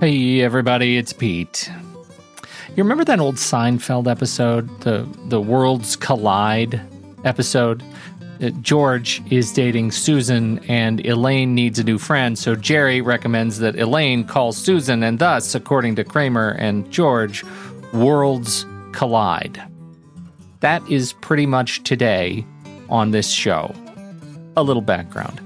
Hey, everybody, it's Pete. You remember that old Seinfeld episode, the Worlds Collide episode? George is dating Susan, and Elaine needs a new friend, so Jerry recommends that Elaine call Susan, and thus, according to Kramer and George, worlds collide. That is pretty much today on this show. A little background.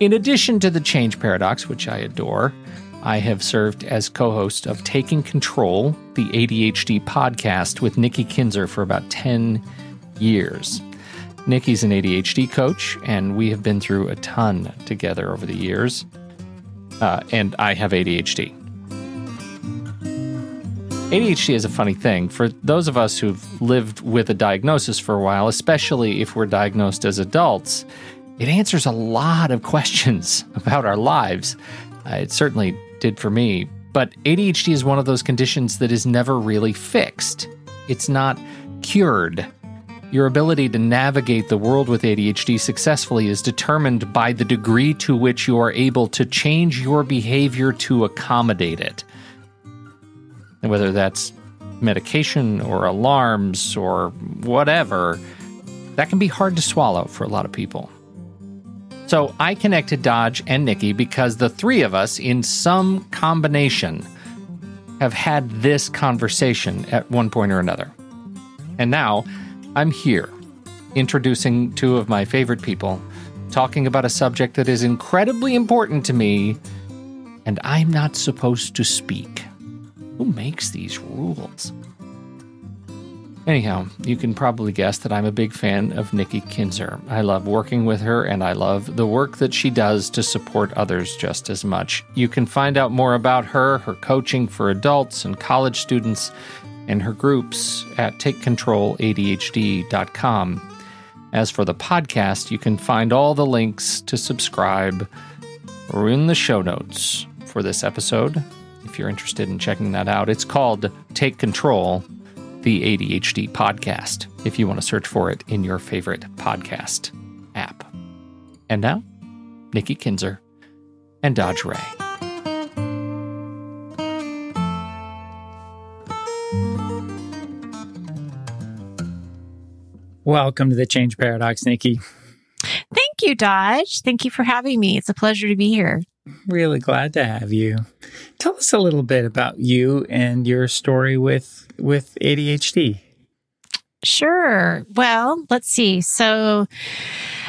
In addition to The Change Paradox, which I adore, I have served as co-host of Taking Control, the ADHD podcast, with Nikki Kinzer for about 10 years. Nikki's an ADHD coach, and we have been through a ton together over the years, and I have ADHD. ADHD is a funny thing. For those of us who've lived with a diagnosis for a while, especially if we're diagnosed as adults, it answers a lot of questions about our lives. It certainly did for me. But ADHD is one of those conditions that is never really fixed. It's not cured. Your ability to navigate the world with ADHD successfully is determined by the degree to which you are able to change your behavior to accommodate it. And whether that's medication or alarms or whatever, that can be hard to swallow for a lot of people. So I connected Dodge and Nikki because the three of us, in some combination, have had this conversation at one point or another. And now I'm here, introducing two of my favorite people, talking about a subject that is incredibly important to me, and I'm not supposed to speak. Who makes these rules? Anyhow, you can probably guess that I'm a big fan of Nikki Kinzer. I love working with her, and I love the work that she does to support others just as much. You can find out more about her, her coaching for adults and college students, and her groups at takecontroladhd.com. As for the podcast, you can find all the links to subscribe or in the show notes for this episode, if you're interested in checking that out. It's called Take Control, the ADHD Podcast, if you want to search for it in your favorite podcast app. And now, Nikki Kinzer and Dodge Ray. Welcome to The Change Paradox, Nikki. Thank you, Dodge. Thank you for having me. It's a pleasure to be here. Really glad to have you. Tell us a little bit about you and your story with ADHD. Sure. Well, let's see. So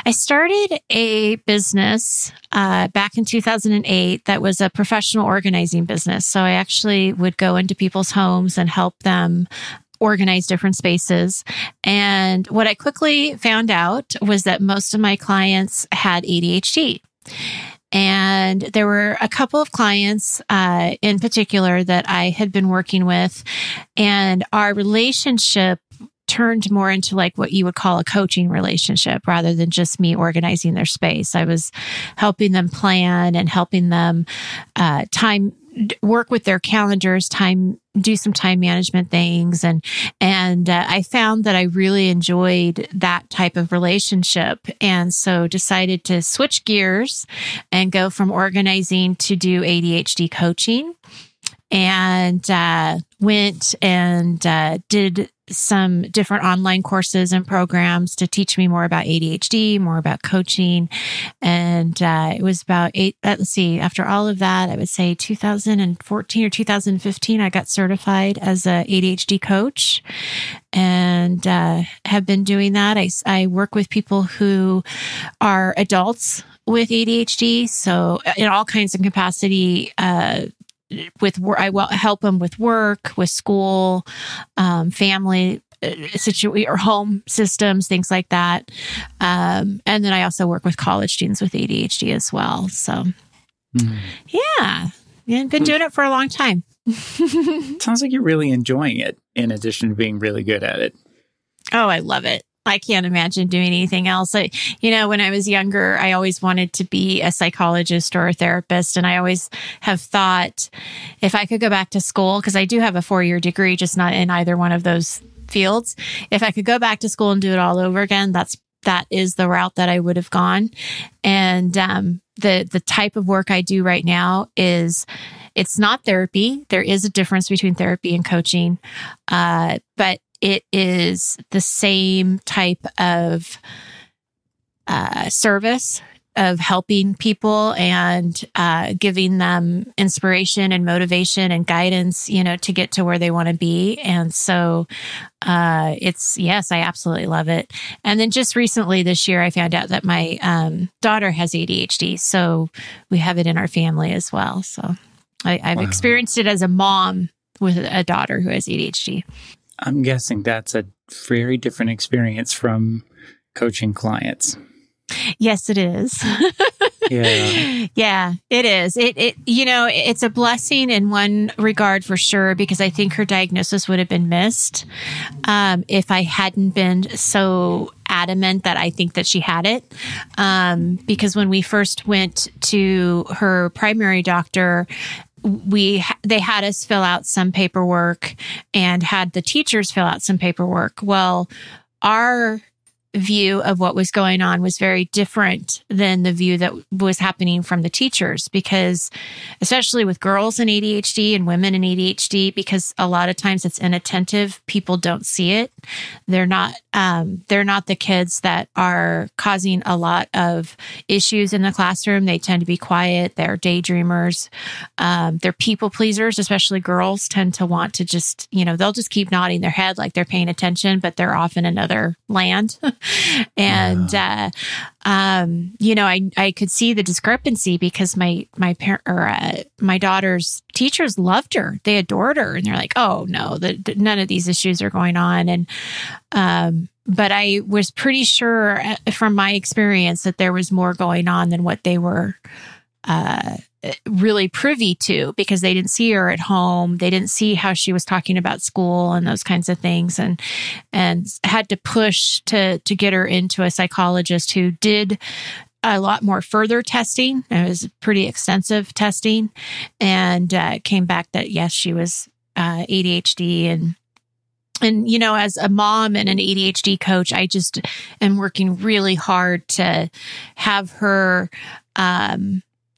I started a business back in 2008 that was a professional organizing business. So I actually would go into people's homes and help them organize different spaces. And what I quickly found out was that most of my clients had ADHD. And there were a couple of clients in particular that I had been working with, and our relationship turned more into like what you would call a coaching relationship rather than just me organizing their space. I was helping them plan and helping them work with their calendars, do some time management things. And I found that I really enjoyed that type of relationship. And so decided to switch gears and go from organizing to do ADHD coaching, and went and did some different online courses and programs to teach me more about ADHD, more about coaching. And it was about after all of that, I would say 2014 or 2015, I got certified as a ADHD coach and have been doing that. I work with people who are adults with ADHD, so in all kinds of capacity, I help them with work, with school, family or home systems, things like that. And then I also work with college students with ADHD as well. So, Yeah, been doing it for a long time. Sounds like you're really enjoying it, in addition to being really good at it. Oh, I love it. I can't imagine doing anything else. When I was younger, I always wanted to be a psychologist or a therapist. And I always have thought if I could go back to school, because I do have a 4-year degree, just not in either one of those fields. If I could go back to school and do it all over again, that is the route that I would have gone. And the type of work I do right now is It's not therapy. There is a difference between therapy and coaching, but it is the same type of service of helping people and giving them inspiration and motivation and guidance, you know, to get to where they want to be. And so it's, yes, I absolutely love it. And then just recently this year, I found out that my daughter has ADHD. So we have it in our family as well. So I've Wow. experienced it as a mom with a daughter who has ADHD. I'm guessing that's a very different experience from coaching clients. Yes, it is. Yeah. Yeah, it is. It you know, it's a blessing in one regard for sure, because I think her diagnosis would have been missed if I hadn't been so adamant that I think that she had it. Because when we first went to her primary doctor, they had us fill out some paperwork and had the teachers fill out some paperwork. Well, our view of what was going on was very different than the view that was happening from the teachers, because especially with girls in ADHD and women in ADHD, because a lot of times it's inattentive, people don't see it. They're not the kids that are causing a lot of issues in the classroom. They tend to be quiet. They're daydreamers. They're people pleasers, especially girls tend to want to just, you know, they'll just keep nodding their head like they're paying attention, but they're off in another land. And, you know, I could see the discrepancy because my daughter's teachers loved her. They adored her. And they're like, oh no, none of these issues are going on. And, but I was pretty sure from my experience that there was more going on than what they were, really privy to, because they didn't see her at home. They didn't see how she was talking about school and those kinds of things, and had to push to get her into a psychologist who did a lot more further testing. It was pretty extensive testing, and came back that, yes, she was ADHD. And, you know, as a mom and an ADHD coach, I just am working really hard to have her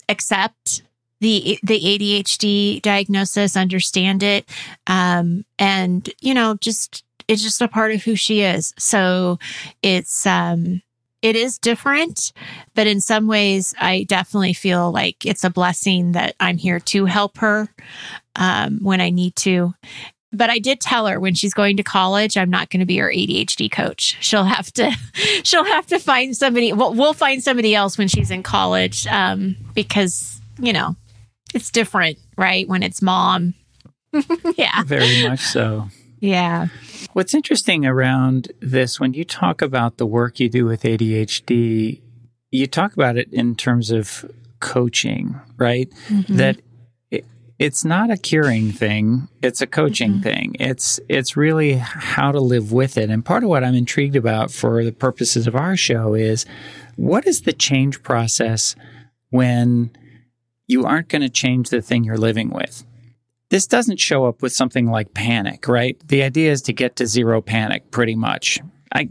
accept the ADHD diagnosis, understand it, and, you know, just it's just a part of who she is. So it's it is different, but in some ways, I definitely feel like it's a blessing that I'm here to help her when I need to. But I did tell her when she's going to college, I'm not going to be her ADHD coach. She'll have to find somebody. We'll find somebody else when she's in college, because, you know, it's different, right? When it's mom. Yeah. Very much so. Yeah. What's interesting around this, when you talk about the work you do with ADHD, you talk about it in terms of coaching, right? Mm-hmm. That it's not a curing thing. It's a coaching mm-hmm. thing. It's really how to live with it. And part of what I'm intrigued about for the purposes of our show is, what is the change process when you aren't going to change the thing you're living with? This doesn't show up with something like panic, right? The idea is to get to zero panic, pretty much.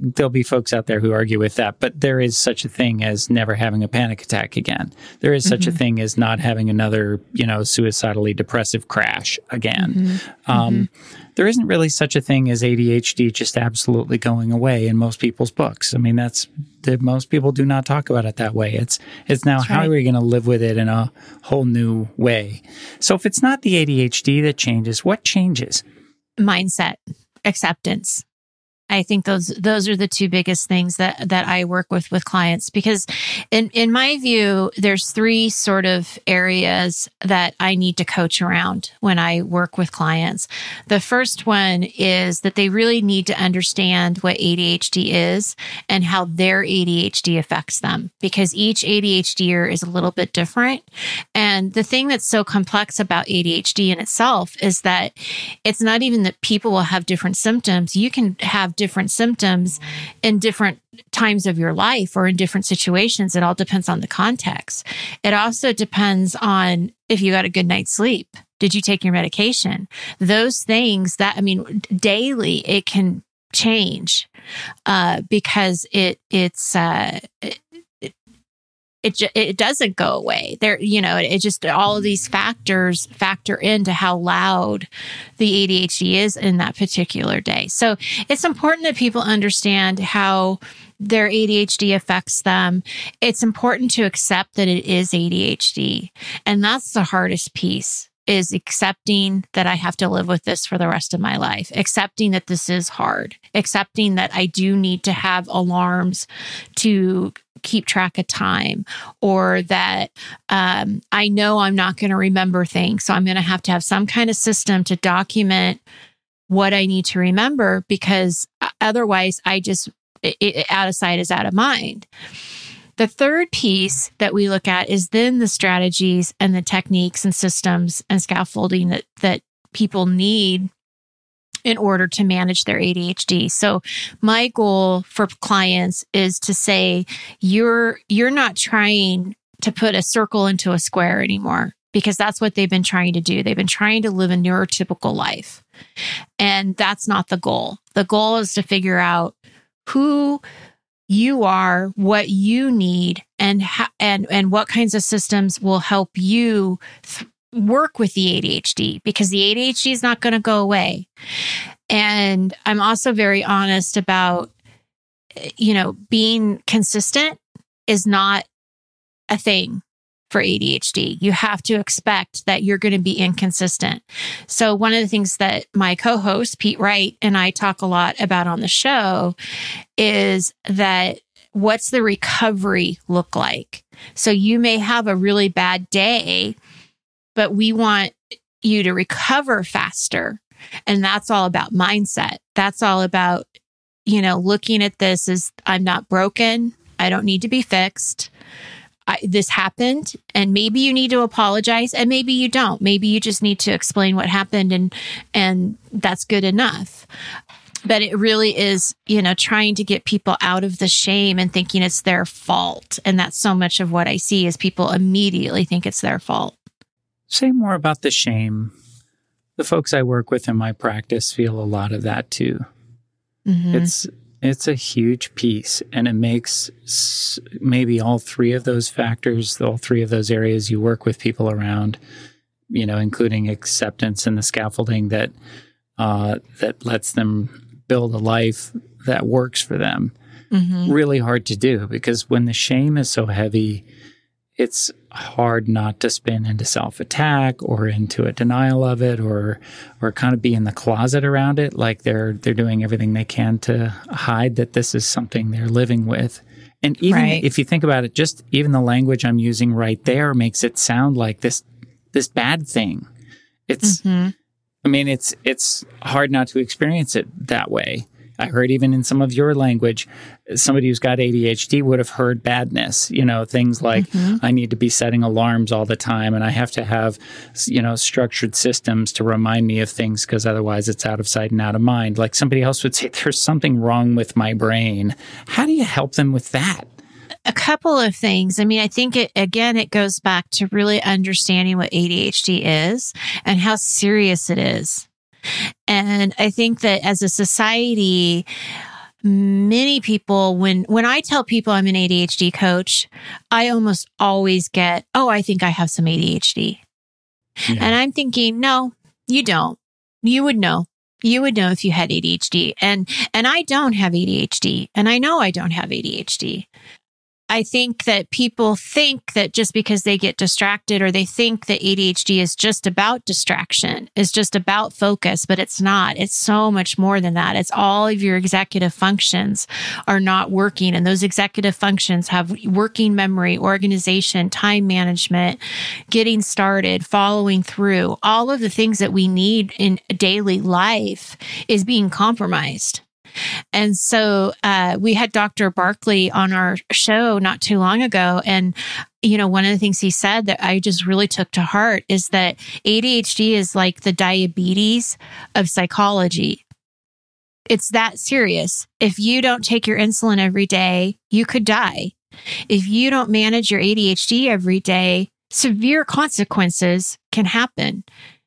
There'll be folks out there who argue with that, but there is such a thing as never having a panic attack again. There is such mm-hmm. a thing as not having another, you know, suicidally depressive crash again. Mm-hmm. There isn't really such a thing as ADHD just absolutely going away in most people's books. I mean, most people do not talk about it that way. It's now, that's how right. are we going to live with it in a whole new way? So if it's not the ADHD that changes, what changes? Mindset, acceptance. I think those are the two biggest things that I work with clients, because in my view, there's three sort of areas that I need to coach around when I work with clients. The first one is that they really need to understand what ADHD is and how their ADHD affects them, because each ADHDer is a little bit different. And the thing that's so complex about ADHD in itself is that it's not even that people will have different symptoms. You can have different symptoms in different times of your life or in different situations. It all depends on the context. It also depends on if you got a good night's sleep. Did you take your medication? Those things that, I mean, daily it can change because it's it doesn't go away. There, it just, all of these factors factor into how loud the ADHD is in that particular day. So it's important that people understand how their ADHD affects them. It's important to accept that it is ADHD. And that's the hardest piece, is accepting that I have to live with this for the rest of my life, accepting that this is hard, accepting that I do need to have alarms to keep track of time, or that I know I'm not going to remember things. So I'm going to have some kind of system to document what I need to remember, because otherwise I just, out of sight is out of mind. The third piece that we look at is then the strategies and the techniques and systems and scaffolding that people need in order to manage their ADHD. So my goal for clients is to say, you're not trying to put a circle into a square anymore, because that's what they've been trying to do. They've been trying to live a neurotypical life. And that's not the goal. The goal is to figure out who you are, what you need, and what kinds of systems will help you work with the ADHD, because the ADHD is not going to go away. And I'm also very honest about, being consistent is not a thing for ADHD. You have to expect that you're going to be inconsistent. So one of the things that my co-host, Pete Wright, and I talk a lot about on the show is that, what's the recovery look like? So you may have a really bad day, but we want you to recover faster. And that's all about mindset. That's all about, looking at this as, I'm not broken. I don't need to be fixed. This happened, and maybe you need to apologize, and maybe you don't. Maybe you just need to explain what happened, and that's good enough. But it really is, trying to get people out of the shame and thinking it's their fault. And that's so much of what I see, is people immediately think it's their fault. Say more about the shame. The folks I work with in my practice feel a lot of that too. Mm-hmm. It's a huge piece, and it makes maybe all three of those factors, all three of those areas you work with people around, including acceptance and the scaffolding that lets them build a life that works for them. Mm-hmm. Really hard to do, because when the shame is so heavy, it's hard not to spin into self-attack or into a denial of it, or kind of be in the closet around it, like they're doing everything they can to hide that this is something they're living with. And even if you think about it, just even the language I'm using right there makes it sound like this bad thing. It's, mm-hmm. I mean, it's hard not to experience it that way. I heard even in some of your language, somebody who's got ADHD would have heard badness, things like, mm-hmm. I need to be setting alarms all the time, and I have to have, structured systems to remind me of things, because otherwise it's out of sight and out of mind. Like somebody else would say, there's something wrong with my brain. How do you help them with that? A couple of things. I mean, I think it goes back to really understanding what ADHD is and how serious it is. And I think that as a society, many people, when I tell people I'm an ADHD coach, I almost always get, oh, I think I have some ADHD. Yeah. And I'm thinking, no, you don't. You would know. You would know if you had ADHD. And I don't have ADHD. And I know I don't have ADHD. I think that people think that just because they get distracted, or they think that ADHD is just about distraction, is just about focus, but it's not. It's so much more than that. It's all of your executive functions are not working. And those executive functions have working memory, organization, time management, getting started, following through. All of the things that we need in daily life is being compromised. And so we had Dr. Barkley on our show not too long ago. And, one of the things he said that I just really took to heart is that ADHD is like the diabetes of psychology. It's that serious. If you don't take your insulin every day, you could die. If you don't manage your ADHD every day, severe consequences can happen.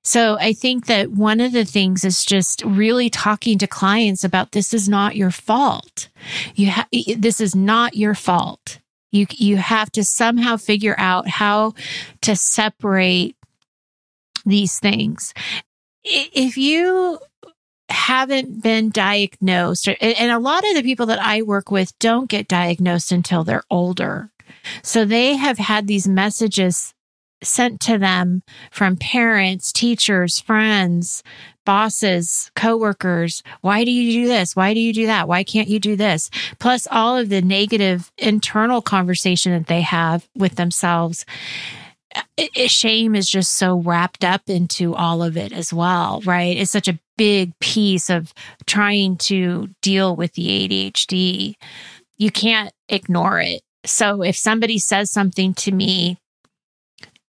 So I think that one of the things is just really talking to clients about, this is not your fault. This is not your fault. You have to somehow figure out how to separate these things. If you haven't been diagnosed, and a lot of the people that I work with don't get diagnosed until they're older. So they have had these messages sent to them from parents, teachers, friends, bosses, coworkers. Why do you do this? Why do you do that? Why can't you do this? Plus all of the negative internal conversation that they have with themselves. Shame is just so wrapped up into all of it as well, right? It's such a big piece of trying to deal with the ADHD. You can't ignore it. So if somebody says something to me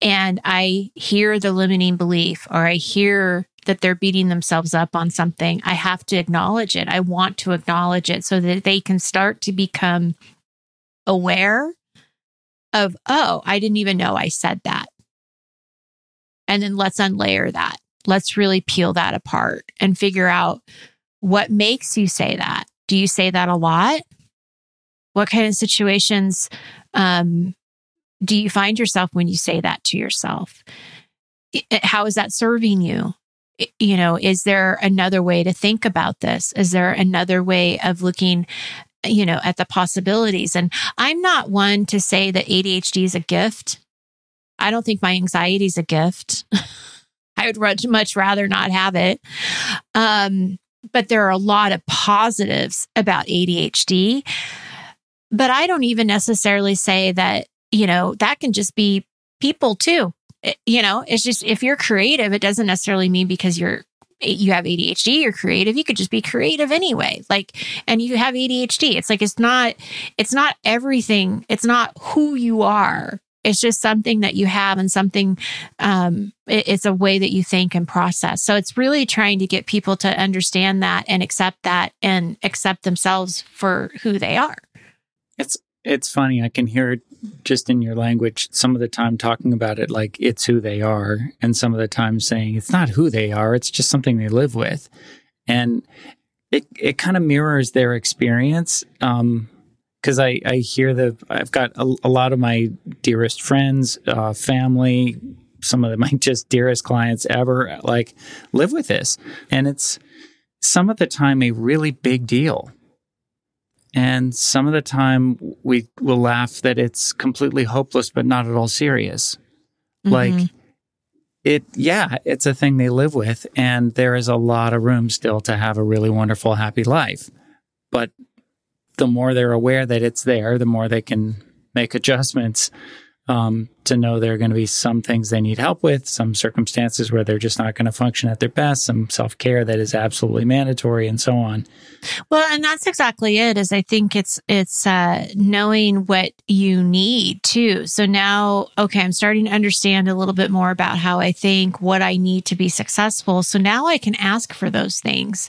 and I hear the limiting belief, or I hear that they're beating themselves up on something, I have to acknowledge it. I want to acknowledge it so that they can start to become aware of, oh, I didn't even know I said that. And then let's unlayer that. Let's really peel that apart and figure out what makes you say that. Do you say that a lot? What kind of situations do you find yourself when you say that to yourself? How is that serving you? You know, is there another way to think about this? Is there another way of looking, you know, at the possibilities? And I'm not one to say that ADHD is a gift. I don't think my anxiety is a gift. I would much rather not have it. But there are a lot of positives about ADHD. But I don't even necessarily say that, you know, that can just be people too. You know, it's just, if you're creative, it doesn't necessarily mean because you have ADHD, you're creative. You could just be creative anyway. Like, and you have ADHD. It's like, it's not everything. It's not who you are. It's just something that you have and something, it's a way that you think and process. So it's really trying to get people to understand that and accept themselves for who they are. It's funny. I can hear it just in your language some of the time talking about it like it's who they are, and some of the time saying it's not who they are, it's just something they live with. And it kind of mirrors their experience. Because I hear I've got a lot of my dearest friends, family, some of my just dearest clients ever, like, live with this. And it's some of the time a really big deal. And some of the time we will laugh that it's completely hopeless, but not at all serious. Mm-hmm. Like, it's a thing they live with, and there is a lot of room still to have a really wonderful, happy life. But the more they're aware that it's there, the more they can make adjustments to know there are going to be some things they need help with, some circumstances where they're just not going to function at their best, some self-care that is absolutely mandatory, and so on. Well, and that's exactly it, is I think it's knowing what you need too. So now, okay, I'm starting to understand a little bit more about how I think, what I need to be successful. So now I can ask for those things.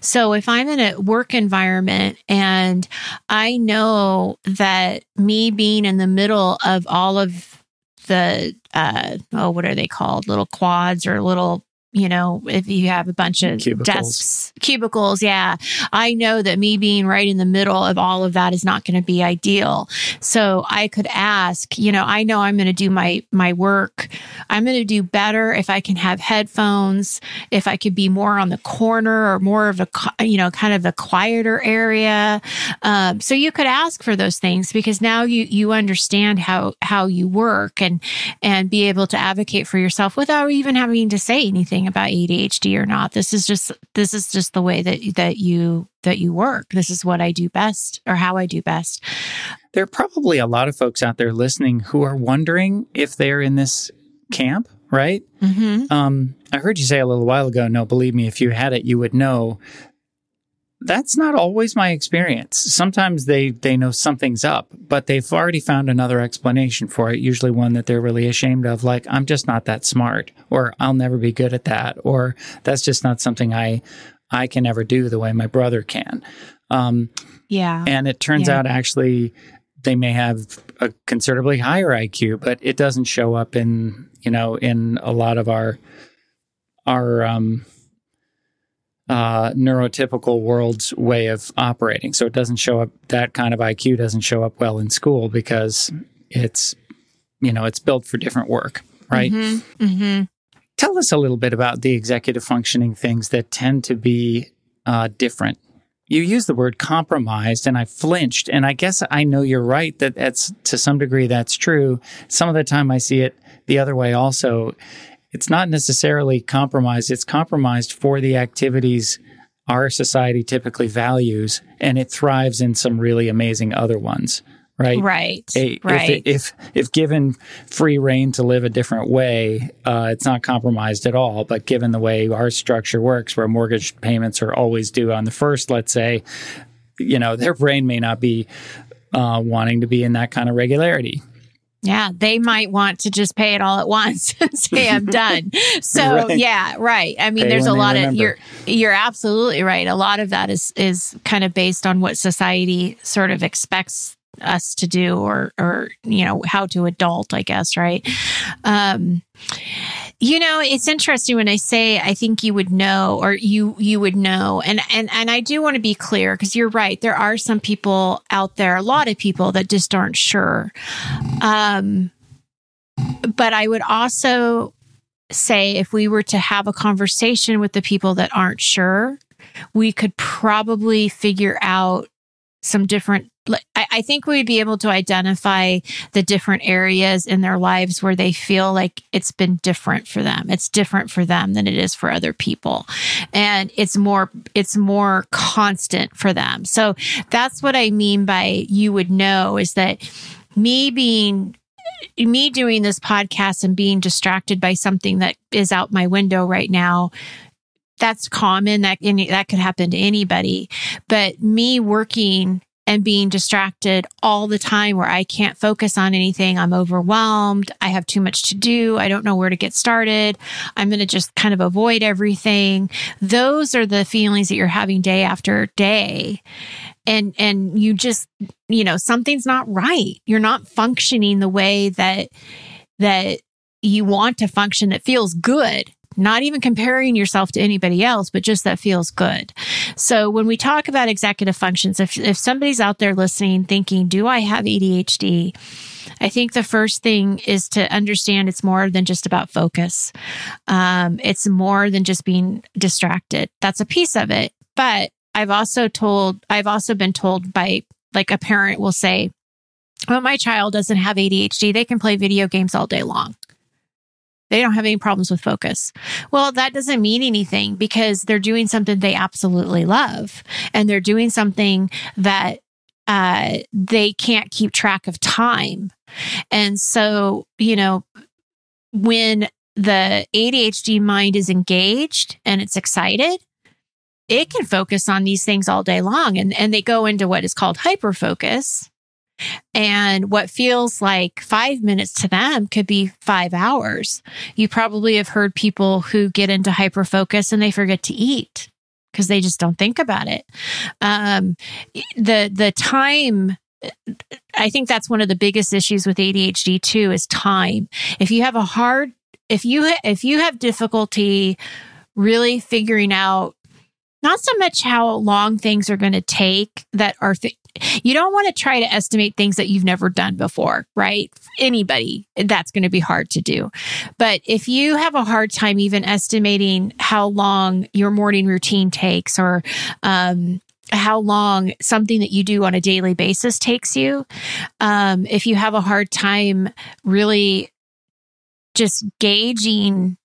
So if I'm in a work environment and I know that me being in the middle of all of the, what are they called? Little quads or little, you know, if you have a bunch of cubicles. Yeah. I know that me being right in the middle of all of that is not going to be ideal. So I could ask, you know I'm going to do my work. I'm going to do better if I can have headphones, if I could be more on the corner or more of a, you know, kind of a quieter area. So you could ask for those things, because now you understand how you work and be able to advocate for yourself without even having to say anything about ADHD or not. This is just the way that you work. This is what I do best, or how I do best. There are probably a lot of folks out there listening who are wondering if they're in this camp, right? Mm-hmm. I heard you say a little while ago, no, believe me, if you had it, you would know. That's not always my experience. Sometimes they know something's up, but they've already found another explanation for it, usually one that they're really ashamed of, like, I'm just not that smart, or I'll never be good at that, or that's just not something I can ever do the way my brother can. And it turns out, actually, they may have a considerably higher IQ, but it doesn't show up in a lot of our neurotypical world's way of operating. So it doesn't show up, that kind of IQ doesn't show up well in school because it's, you know, it's built for different work, right? Mm-hmm. Mm-hmm. Tell us a little bit about the executive functioning things that tend to be different. You use the word compromised, and I flinched, and I guess I know you're right that that's, to some degree that's true. Some of the time I see it the other way also. It's not necessarily compromised. It's compromised for the activities our society typically values, and it thrives in some really amazing other ones, right? Right, right. If given free rein to live a different way, it's not compromised at all. But given the way our structure works, where mortgage payments are always due on the first, let's say, you know, their brain may not be wanting to be in that kind of regularity. Yeah, they might want to just pay it all at once and say, I'm done. So, right. Yeah, right. I mean, there's a lot of, you're absolutely right. A lot of that is kind of based on what society sort of expects us to do or, you know, how to adult, I guess, right? You know, it's interesting when I say, I think you would know, or you would know. And I do want to be clear, because you're right. There are some people out there, a lot of people that just aren't sure. But I would also say if we were to have a conversation with the people that aren't sure, we could probably figure out some different, I think we'd be able to identify the different areas in their lives where they feel like it's been different for them. It's different for them than it is for other people. And it's more constant for them. So that's what I mean by you would know, is that me doing this podcast and being distracted by something that is out my window right now, that's common. That could happen to anybody. But me working and being distracted all the time where I can't focus on anything. I'm overwhelmed. I have too much to do. I don't know where to get started. I'm going to just kind of avoid everything. Those are the feelings that you're having day after day. And you just, you know, something's not right. You're not functioning the way that you want to function, that feels good. Not even comparing yourself to anybody else, but just that feels good. So when we talk about executive functions, if somebody's out there listening, thinking, do I have ADHD? I think the first thing is to understand it's more than just about focus. It's more than just being distracted. That's a piece of it. But I've also been told by, like, a parent will say, well, my child doesn't have ADHD. They can play video games all day long. They don't have any problems with focus. Well, that doesn't mean anything, because they're doing something they absolutely love, and they're doing something that they can't keep track of time. And so, you know, when the ADHD mind is engaged and it's excited, it can focus on these things all day long. And they go into what is called hyperfocus. And what feels like 5 minutes to them could be 5 hours. You probably have heard people who get into hyperfocus and they forget to eat because they just don't think about it. The time, I think that's one of the biggest issues with ADHD too, is time. If you have difficulty really figuring out not so much how long things are going to take, you don't want to try to estimate things that you've never done before, right? Anybody, that's going to be hard to do. But if you have a hard time even estimating how long your morning routine takes, or how long something that you do on a daily basis takes you, if you have a hard time really just gauging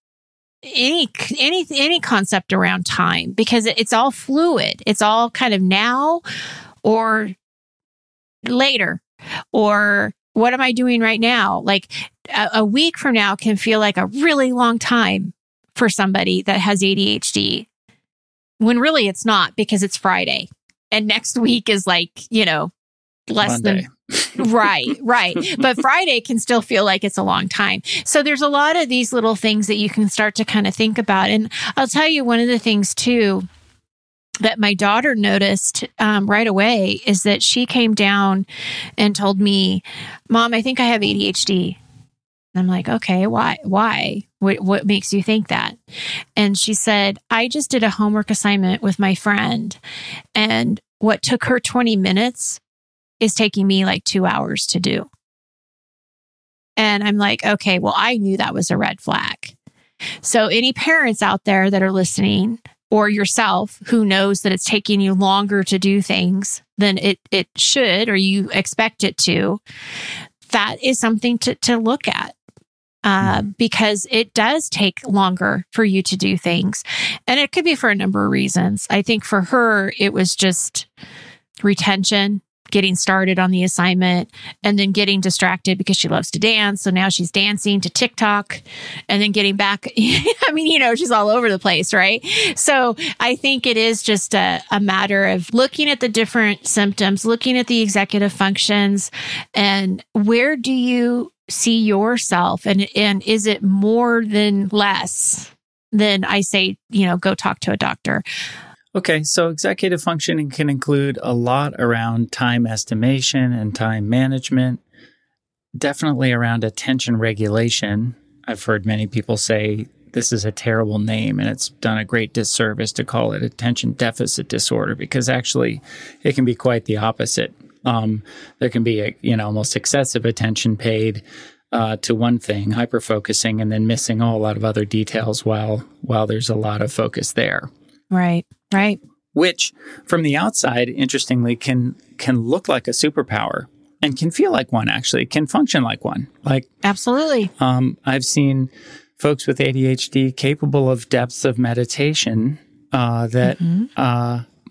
any concept around time, because it's all fluid. It's all kind of now or later, or what am I doing right now? Like a week from now can feel like a really long time for somebody that has ADHD, when really it's not, because it's Friday and next week is like, you know, less Monday. Right. But Friday can still feel like it's a long time. So there's a lot of these little things that you can start to kind of think about. And I'll tell you, one of the things too that my daughter noticed right away is that she came down and told me, Mom, I think I have ADHD. And I'm like, okay, why? What makes you think that? And she said, I just did a homework assignment with my friend, and what took her 20 minutes is taking me like 2 hours to do. And I'm like, okay, well, I knew that was a red flag. So any parents out there that are listening, or yourself who knows that it's taking you longer to do things than it should, or you expect it to, that is something to look at, because it does take longer for you to do things. And it could be for a number of reasons. I think for her, it was just retention, getting started on the assignment, and then getting distracted because she loves to dance. So now she's dancing to TikTok and then getting back. I mean, she's all over the place, right? So I think it is just a matter of looking at the different symptoms, looking at the executive functions, and where do you see yourself? And is it more than less than I say, go talk to a doctor? Okay, so executive functioning can include a lot around time estimation and time management, definitely around attention regulation. I've heard many people say this is a terrible name, and it's done a great disservice to call it attention deficit disorder, because actually it can be quite the opposite. There can be almost excessive attention paid to one thing, hyperfocusing, and then missing a lot of other details while there's a lot of focus there. Right. Which, from the outside, interestingly, can look like a superpower and can feel like one, actually. Can function like one. Absolutely. I've seen folks with ADHD capable of depths of meditation that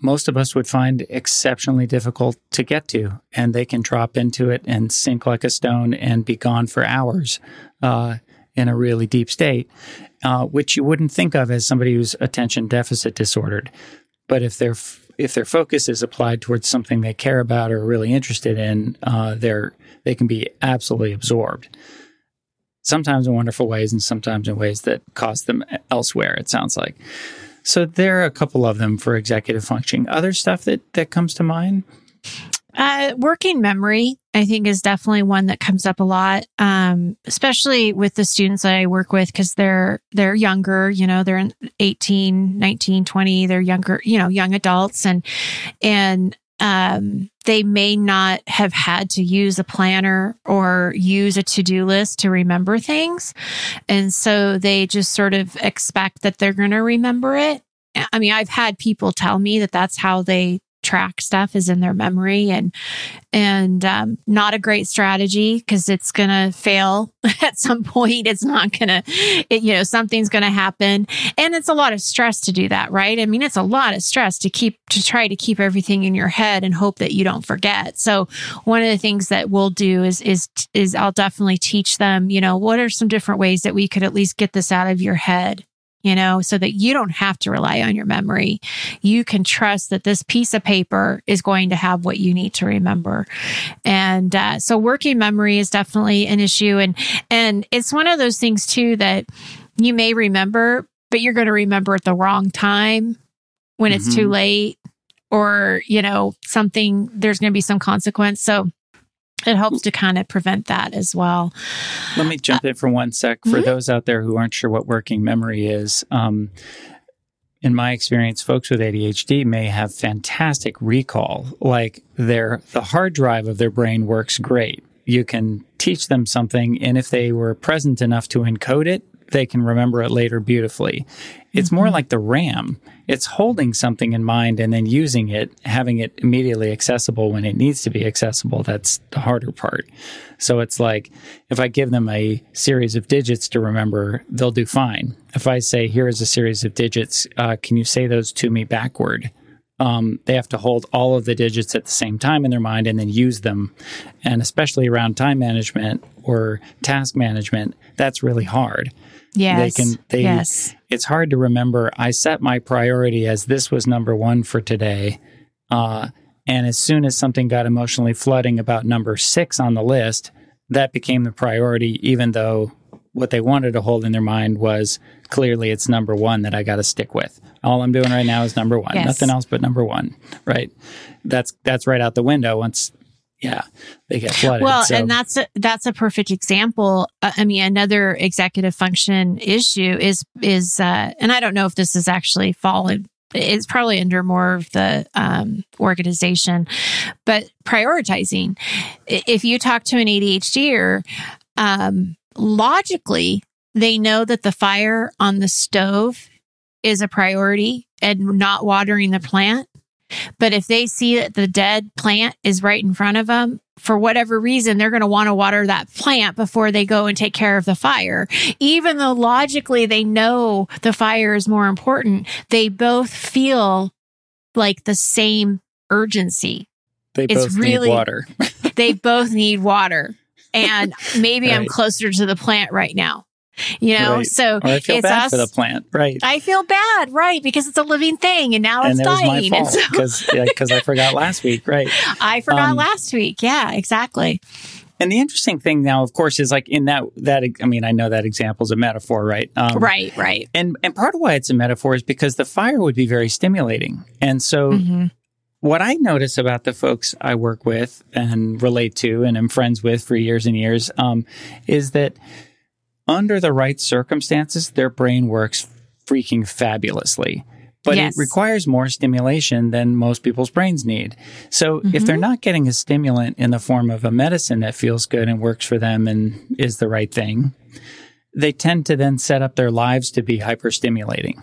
most of us would find exceptionally difficult to get to. And they can drop into it and sink like a stone and be gone for hours in a really deep state. Which you wouldn't think of as somebody who's attention deficit disordered. But if their focus is applied towards something they care about or are really interested in, they can be absolutely absorbed. Sometimes in wonderful ways and sometimes in ways that cost them elsewhere, it sounds like. So there are a couple of them for executive functioning. Other stuff that comes to mind? Working memory, I think, is definitely one that comes up a lot, especially with the students that I work with, because they're younger, they're in 18, 19, 20, they're younger, young adults, and they may not have had to use a planner or use a to-do list to remember things. And so they just sort of expect that they're going to remember it. I mean, I've had people tell me that that's how they track stuff, is in their memory, and not a great strategy, because it's going to fail at some point. It's not going to something's going to happen. And it's a lot of stress to do that, right? I mean, it's a lot of stress to try to keep everything in your head and hope that you don't forget. So one of the things that we'll do is I'll definitely teach them, what are some different ways that we could at least get this out of your head, so that you don't have to rely on your memory. You can trust that this piece of paper is going to have what you need to remember. And so working memory is definitely an issue. And it's one of those things too, that you may remember, but you're going to remember at the wrong time when it's too late, or, there's going to be some consequence. So it helps to kind of prevent that as well. Let me jump in for one sec. For those out there who aren't sure what working memory is, in my experience, folks with ADHD may have fantastic recall. The hard drive of their brain works great. You can teach them something, and if they were present enough to encode it, they can remember it later beautifully. It's more like the RAM. It's holding something in mind and then using it, having it immediately accessible when it needs to be accessible. That's the harder part. So it's like, if I give them a series of digits to remember, they'll do fine. If I say, here is a series of digits, can you say those to me backward? They have to hold all of the digits at the same time in their mind and then use them. And especially around time management or task management, that's really hard. Yes. It's hard to remember, I set my priority as this was number one for today. And as soon as something got emotionally flooding about number 6 on the list, that became the priority, even though what they wanted to hold in their mind was, clearly it's number 1 that I got to stick with. All I'm doing right now is number 1, yes. Nothing else but number 1, right? That's right out the window once yeah, they get flooded. Well, so. And that's a perfect example. I mean, another executive function issue is and I don't know if this is actually fallen. It's probably under more of the organization, but prioritizing. If you talk to an ADHDer, logically, they know that the fire on the stove is a priority and not watering the plant. But if they see that the dead plant is right in front of them, for whatever reason, they're going to want to water that plant before they go and take care of the fire. Even though logically they know the fire is more important, they both feel like the same urgency. They both need water. They both need water. And maybe right. I'm closer to the plant right now. You know, right. So I feel bad for the plant, right? I feel bad, right? Because it's a living thing, and now it's dying. Because I forgot last week, right? I forgot last week, yeah, exactly. And the interesting thing now, of course, is like in that I mean, I know that example is a metaphor, right? Right. And part of why it's a metaphor is because the fire would be very stimulating, and so. Mm-hmm. What I notice about the folks I work with and relate to, and I'm friends with for years and years, is that. Under the right circumstances, their brain works freaking fabulously. But yes. It requires more stimulation than most people's brains need. So if they're not getting a stimulant in the form of a medicine that feels good and works for them and is the right thing, they tend to then set up their lives to be hyperstimulating.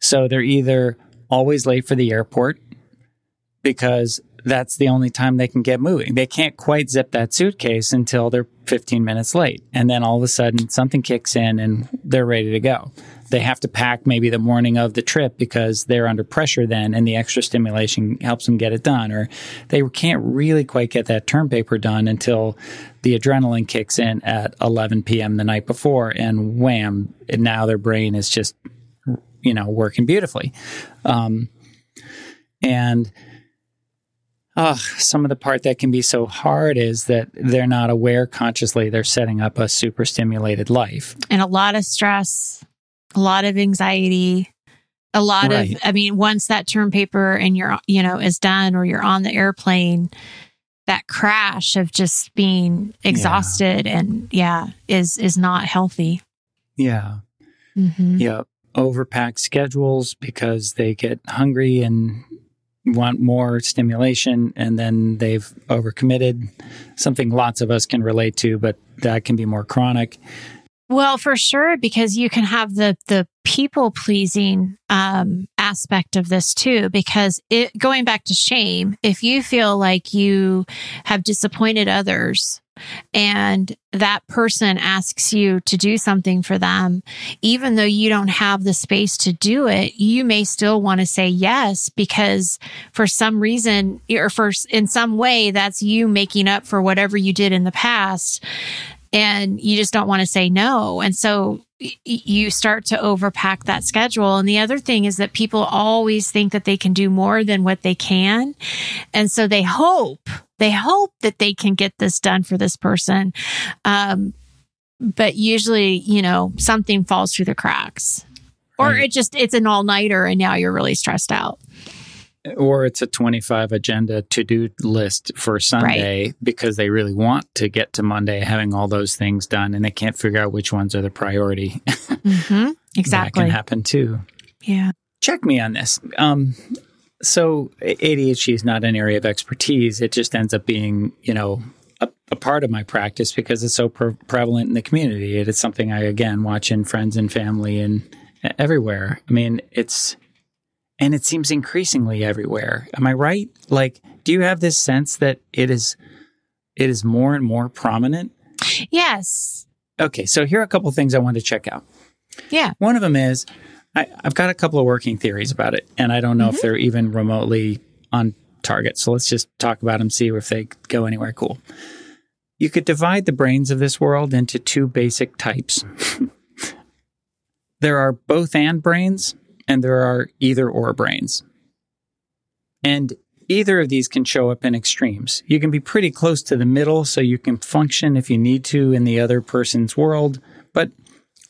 So they're either always late for the airport because that's the only time they can get moving. They can't quite zip that suitcase until they're 15 minutes late. And then all of a sudden something kicks in and they're ready to go. They have to pack maybe the morning of the trip because they're under pressure then and the extra stimulation helps them get it done. Or they can't really quite get that term paper done until the adrenaline kicks in at 11 p.m. the night before and wham, and now their brain is just, working beautifully. Some of the part that can be so hard is that they're not aware consciously they're setting up a super stimulated life. And a lot of stress, a lot of anxiety, a lot right. of, I mean, once that term paper and you're, is done or you're on the airplane, that crash of just being exhausted is not healthy. Yeah. Mm-hmm. Yeah. Overpacked schedules because they get hungry and want more stimulation, and then they've overcommitted. Something lots of us can relate to, but that can be more chronic. Well, for sure, because you can have the people-pleasing aspect of this too, because going back to shame, if you feel like you have disappointed others and that person asks you to do something for them, even though you don't have the space to do it, you may still want to say yes, because for some reason or in some way, that's you making up for whatever you did in the past. And you just don't want to say no. And so you start to overpack that schedule. And the other thing is that people always think that they can do more than what they can. And so they hope that they can get this done for this person. But usually, something falls through the cracks. Or right. It's an all-nighter and now you're really stressed out. Or it's a 25 agenda to-do list for Sunday right. because they really want to get to Monday having all those things done and they can't figure out which ones are the priority. Mm-hmm. Exactly. That can happen too. Yeah. Check me on this. So ADHD is not an area of expertise. It just ends up being, a part of my practice because it's so prevalent in the community. It is something I, again, watch in friends and family and everywhere. I mean, And it seems increasingly everywhere. Am I right? Like, do you have this sense that it is more and more prominent? Yes. Okay, so here are a couple of things I want to check out. Yeah. One of them is, I've got a couple of working theories about it, and I don't know if they're even remotely on target. So let's just talk about them, see if they go anywhere cool. You could divide the brains of this world into two basic types. There are both and brains. And there are either-or brains. And either of these can show up in extremes. You can be pretty close to the middle, so you can function if you need to in the other person's world. But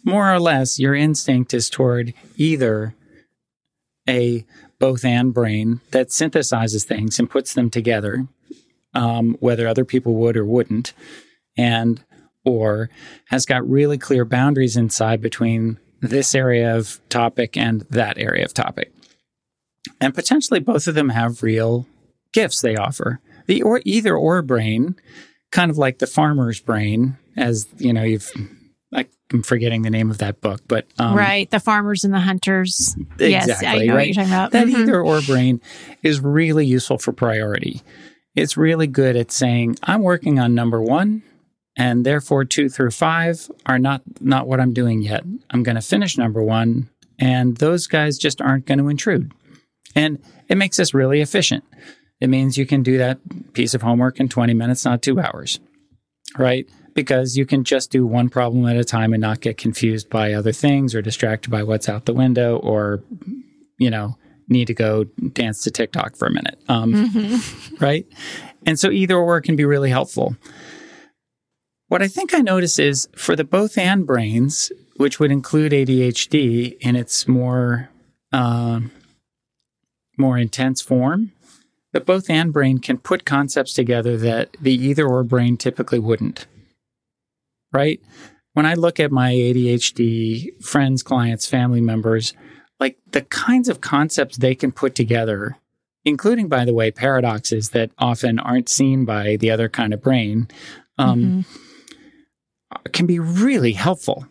more or less, your instinct is toward either a both-and brain that synthesizes things and puts them together, whether other people would or wouldn't, and or has got really clear boundaries inside between this area of topic and that area of topic. And potentially both of them have real gifts they offer. The or either or brain, kind of like the farmer's brain, as you know, I'm forgetting the name of that book, but right, the farmers and the hunters. Exactly, yes, I know right? what you're talking about. That mm-hmm. either or brain is really useful for priority. It's really good at saying, I'm working on number one, and therefore 2 through 5 are not what I'm doing yet. I'm going to finish number one, and those guys just aren't going to intrude. And it makes us really efficient. It means you can do that piece of homework in 20 minutes, not 2 hours, right? Because you can just do one problem at a time and not get confused by other things or distracted by what's out the window or, you know, need to go dance to TikTok for a minute, mm-hmm. right? And so either or can be really helpful. What I think I notice is for the both and brains, which would include ADHD in its more intense form, the both and brain can put concepts together that the either or brain typically wouldn't, right? When I look at my ADHD friends, clients, family members, like the kinds of concepts they can put together, including, by the way, paradoxes that often aren't seen by the other kind of brain, can be really helpful,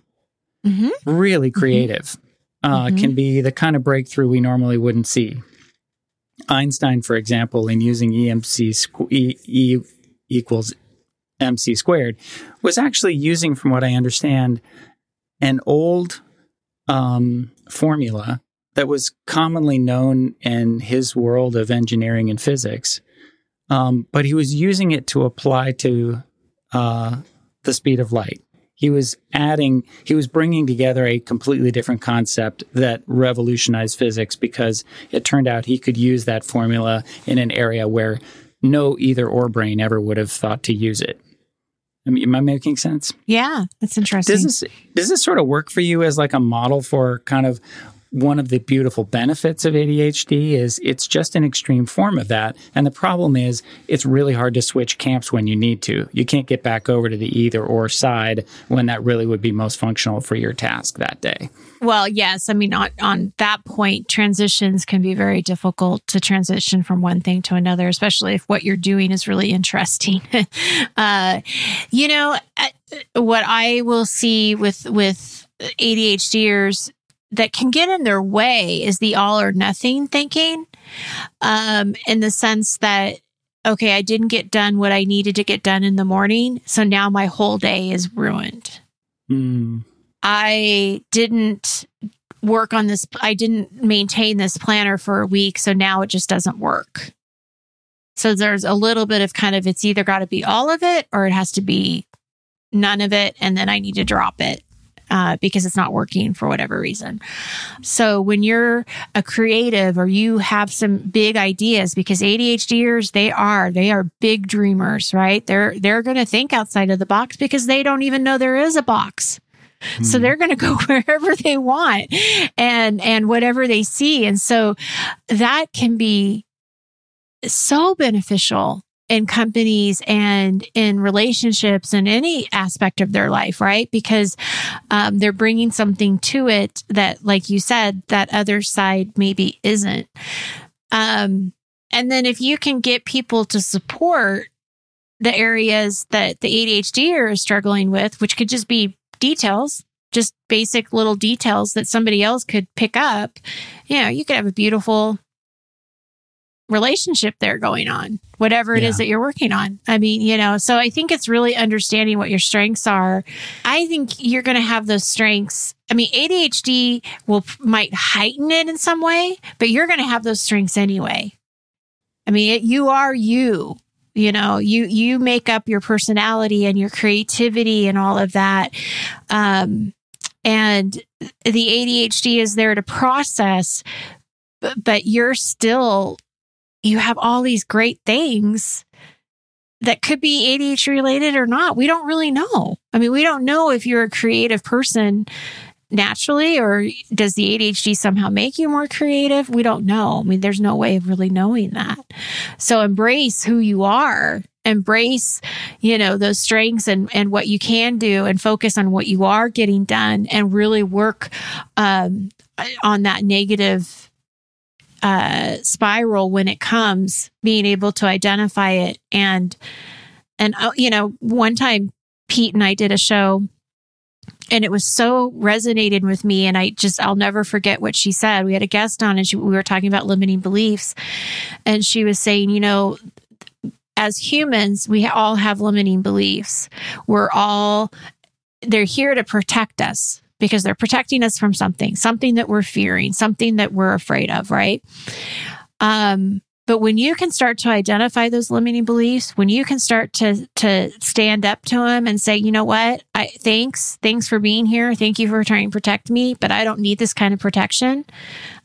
mm-hmm. really creative, mm-hmm. Can be the kind of breakthrough we normally wouldn't see. Einstein, for example, in using E equals MC squared, was actually using, from what I understand, an old formula that was commonly known in his world of engineering and physics, but he was using it to apply to the speed of light. He was bringing together a completely different concept that revolutionized physics because it turned out he could use that formula in an area where no either or brain ever would have thought to use it. I mean, am I making sense? Yeah, that's interesting. Does this sort of work for you as like a model for kind of one of the beautiful benefits of ADHD is it's just an extreme form of that. And the problem is it's really hard to switch camps when you need to. You can't get back over to the either or side when that really would be most functional for your task that day. Well, yes. I mean, on that point, transitions can be very difficult to transition from one thing to another, especially if what you're doing is really interesting. You know, what I will see with ADHDers that can get in their way is the all or nothing thinking, in the sense that, okay, I didn't get done what I needed to get done in the morning, so now my whole day is ruined. Mm. I didn't work on this. I didn't maintain this planner for a week, so now it just doesn't work. So there's a little bit of kind of, it's either got to be all of it or it has to be none of it, and then I need to drop it. Because it's not working for whatever reason. So when you're a creative or you have some big ideas, because ADHDers, they are big dreamers, right? They're going to think outside of the box because they don't even know there is a box. Mm. So they're going to go wherever they want and whatever they see. And so that can be so beneficial in companies and in relationships and any aspect of their life, right? Because they're bringing something to it that, like you said, that other side maybe isn't. And then if you can get people to support the areas that the ADHDer is struggling with, which could just be details, just basic little details that somebody else could pick up, you know, you could have a beautiful relationship there going on, whatever it is that you're working on. I mean, you know, so I think it's really understanding what your strengths are. I think you're going to have those strengths. I mean, ADHD might heighten it in some way, but you're going to have those strengths anyway. I mean, you make up your personality and your creativity and all of that. And the ADHD is there to process, but you have all these great things that could be ADHD related or not. We don't really know. I mean, we don't know if you're a creative person naturally, or does the ADHD somehow make you more creative? We don't know. I mean, there's no way of really knowing that. So embrace who you are embrace, you know, those strengths and what you can do and focus on what you are getting done and really work on that negative spiral when it comes, being able to identify it. And, you know, one time Pete and I did a show and it was so resonated with me. And I'll never forget what she said. We had a guest on and we were talking about limiting beliefs. And she was saying, you know, as humans, we all have limiting beliefs. They're here to protect us because they're protecting us from something that we're fearing, something that we're afraid of, right? But when you can start to identify those limiting beliefs, when you can start to stand up to them and say, you know what, thanks for being here. Thank you for trying to protect me, but I don't need this kind of protection.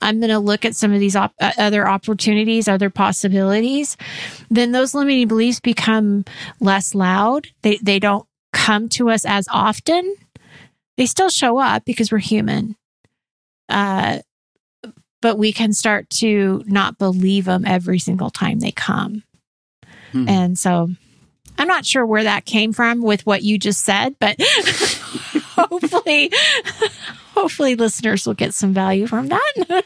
I'm going to look at some of these other opportunities, other possibilities. Then those limiting beliefs become less loud. They don't come to us as often. They still show up because we're human. But we can start to not believe them every single time they come. Hmm. And so I'm not sure where that came from with what you just said, but hopefully listeners will get some value from that.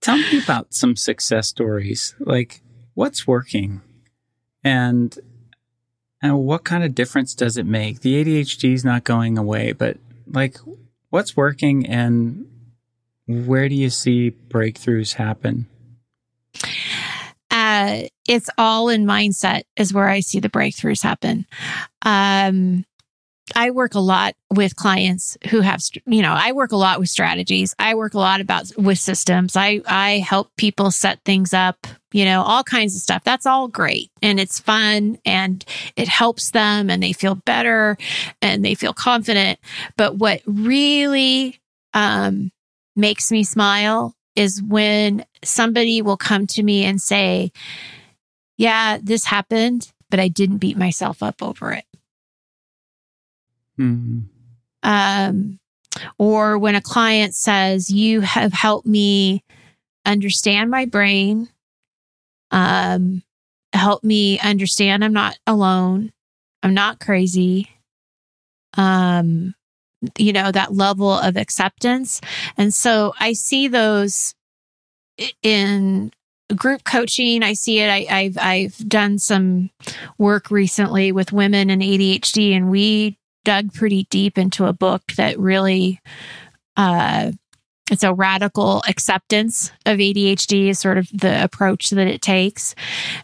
Tell me about some success stories, like what's working and what kind of difference does it make? The ADHD is not going away, but like what's working and where do you see breakthroughs happen? It's all in mindset is where I see the breakthroughs happen. I work a lot with clients who have, you know, I work a lot with strategies. I work a lot with systems. I help people set things up, you know, all kinds of stuff. That's all great. And it's fun and it helps them and they feel better and they feel confident. But what really, makes me smile is when somebody will come to me and say, yeah, this happened, but I didn't beat myself up over it. Mm-hmm. Or when a client says, you have helped me understand my brain, help me understand I'm not alone, I'm not crazy. You know, that level of acceptance. And so I see those in group coaching. I see it. I've done some work recently with women and ADHD, and we dug pretty deep into a book that really, it's a radical acceptance of ADHD is sort of the approach that it takes.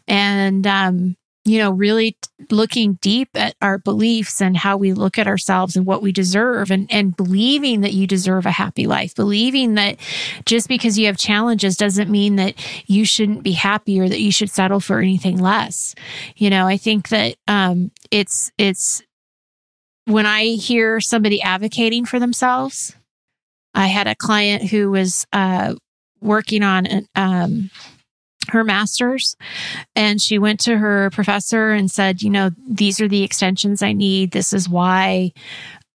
And, you know, really looking deep at our beliefs and how we look at ourselves and what we deserve and believing that you deserve a happy life, believing that just because you have challenges doesn't mean that you shouldn't be happy or that you should settle for anything less. You know, I think that it's when I hear somebody advocating for themselves. I had a client who was working on her master's, and she went to her professor and said, you know, these are the extensions I need. This is why.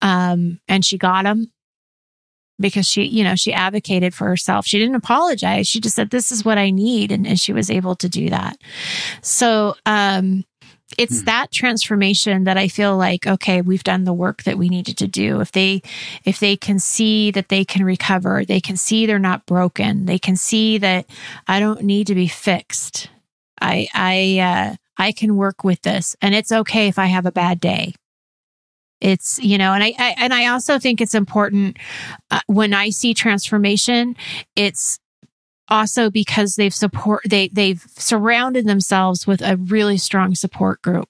And she got them because she, you know, she advocated for herself. She didn't apologize. She just said, this is what I need. And she was able to do that. So, it's that transformation that I feel like, okay, we've done the work that we needed to do. If they can see that they can recover, they can see they're not broken. They can see that I don't need to be fixed. I can work with this, and it's okay if I have a bad day. It's, you know, and I also think it's important when I see transformation, it's also because they've surrounded themselves with a really strong support group,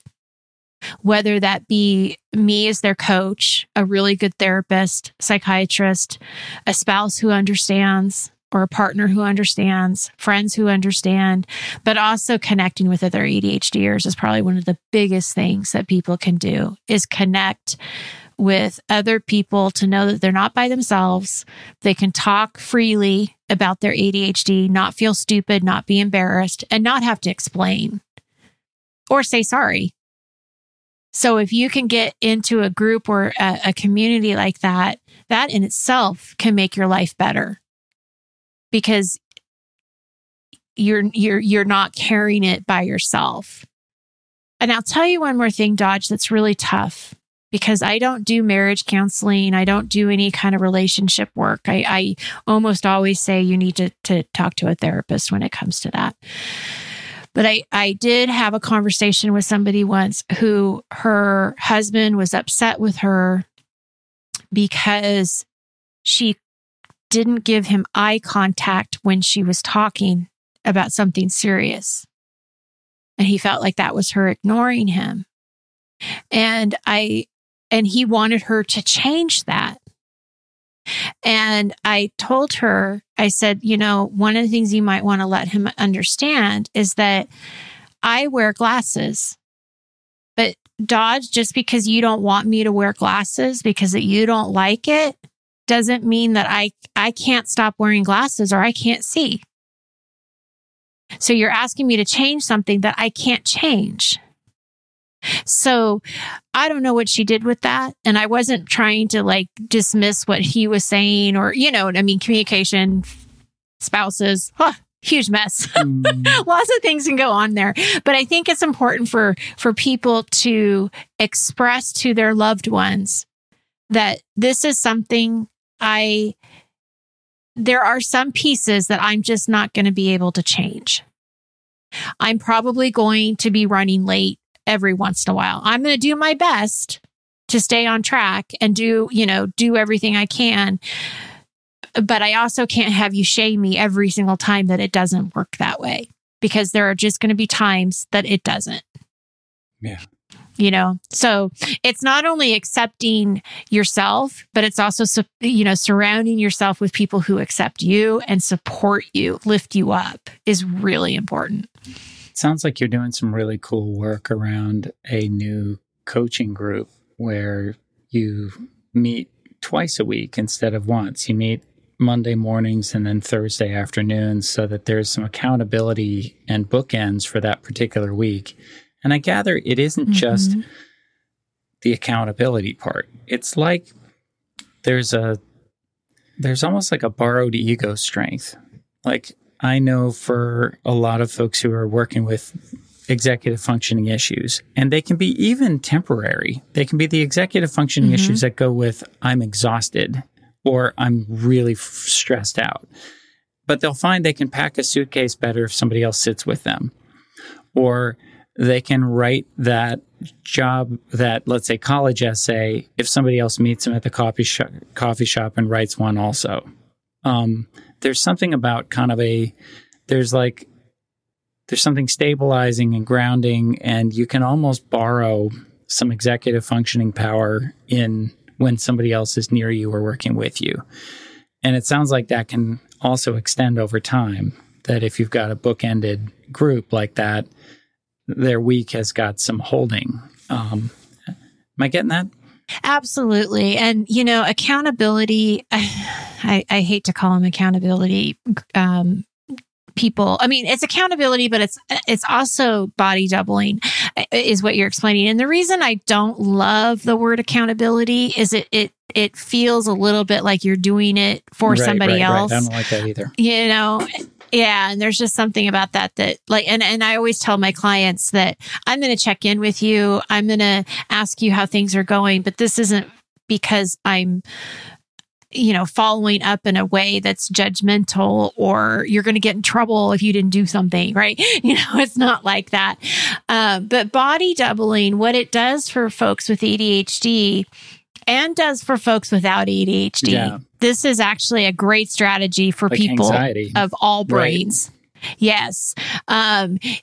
whether that be me as their coach, a really good therapist, psychiatrist, a spouse who understands, or a partner who understands, friends who understand, but also connecting with other ADHDers is probably one of the biggest things that people can do is connect with other people to know that they're not by themselves. They can talk freely about their ADHD, not feel stupid, not be embarrassed, and not have to explain or say sorry. So if you can get into a group or a community like that, that in itself can make your life better because you're not carrying it by yourself. And I'll tell you one more thing, Dodge, that's really tough, because I don't do marriage counseling. I don't do any kind of relationship work. I almost always say you need to talk to a therapist when it comes to that. But I did have a conversation with somebody once who her husband was upset with her because she didn't give him eye contact when she was talking about something serious. And he felt like that was her ignoring him. And he wanted her to change that. And I told her, I said, you know, one of the things you might want to let him understand is that I wear glasses. But Dodge, just because you don't want me to wear glasses because you don't like it, doesn't mean that I can't stop wearing glasses or I can't see. So you're asking me to change something that I can't change. So I don't know what she did with that. And I wasn't trying to like dismiss what he was saying or, you know, I mean, communication, spouses, huge mess. Lots of things can go on there. But I think it's important for people to express to their loved ones that this is something there are some pieces that I'm just not going to be able to change. I'm probably going to be running late every once in a while. I'm going to do my best to stay on track and do everything I can. But I also can't have you shame me every single time that it doesn't work that way, because there are just going to be times that it doesn't. Yeah. You know, so it's not only accepting yourself, but it's also, you know, surrounding yourself with people who accept you and support you, lift you up is really important. It sounds like you're doing some really cool work around a new coaching group where you meet twice a week instead of once. You meet Monday mornings and then Thursday afternoons so that there's some accountability and bookends for that particular week. And I gather it isn't just the accountability part. It's like there's almost like a borrowed ego strength. Like I know for a lot of folks who are working with executive functioning issues, and they can be even temporary. They can be the executive functioning issues that go with I'm exhausted or I'm really stressed out. But they'll find they can pack a suitcase better if somebody else sits with them. Or they can write that job, that, let's say, college essay, if somebody else meets them at the coffee shop and writes one also. There's something about kind of there's something stabilizing and grounding, and you can almost borrow some executive functioning power in when somebody else is near you or working with you. And it sounds like that can also extend over time, that if you've got a bookended group like that, their week has got some holding. Am I getting that? Absolutely. And, you know, accountability, I hate to call them accountability people. I mean, it's accountability, but it's also body doubling is what you're explaining. And the reason I don't love the word accountability is it feels a little bit like you're doing it for somebody else. Right. I don't like that either. You know? Yeah. And there's just something about that like, and I always tell my clients that I'm going to check in with you. I'm going to ask you how things are going, but this isn't because I'm, you know, following up in a way that's judgmental or you're going to get in trouble if you didn't do something, right? You know, it's not like that. But body doubling, what it does for folks with ADHD and does for folks without ADHD. Yeah. This is actually a great strategy for like people of all brains. Right. Yes.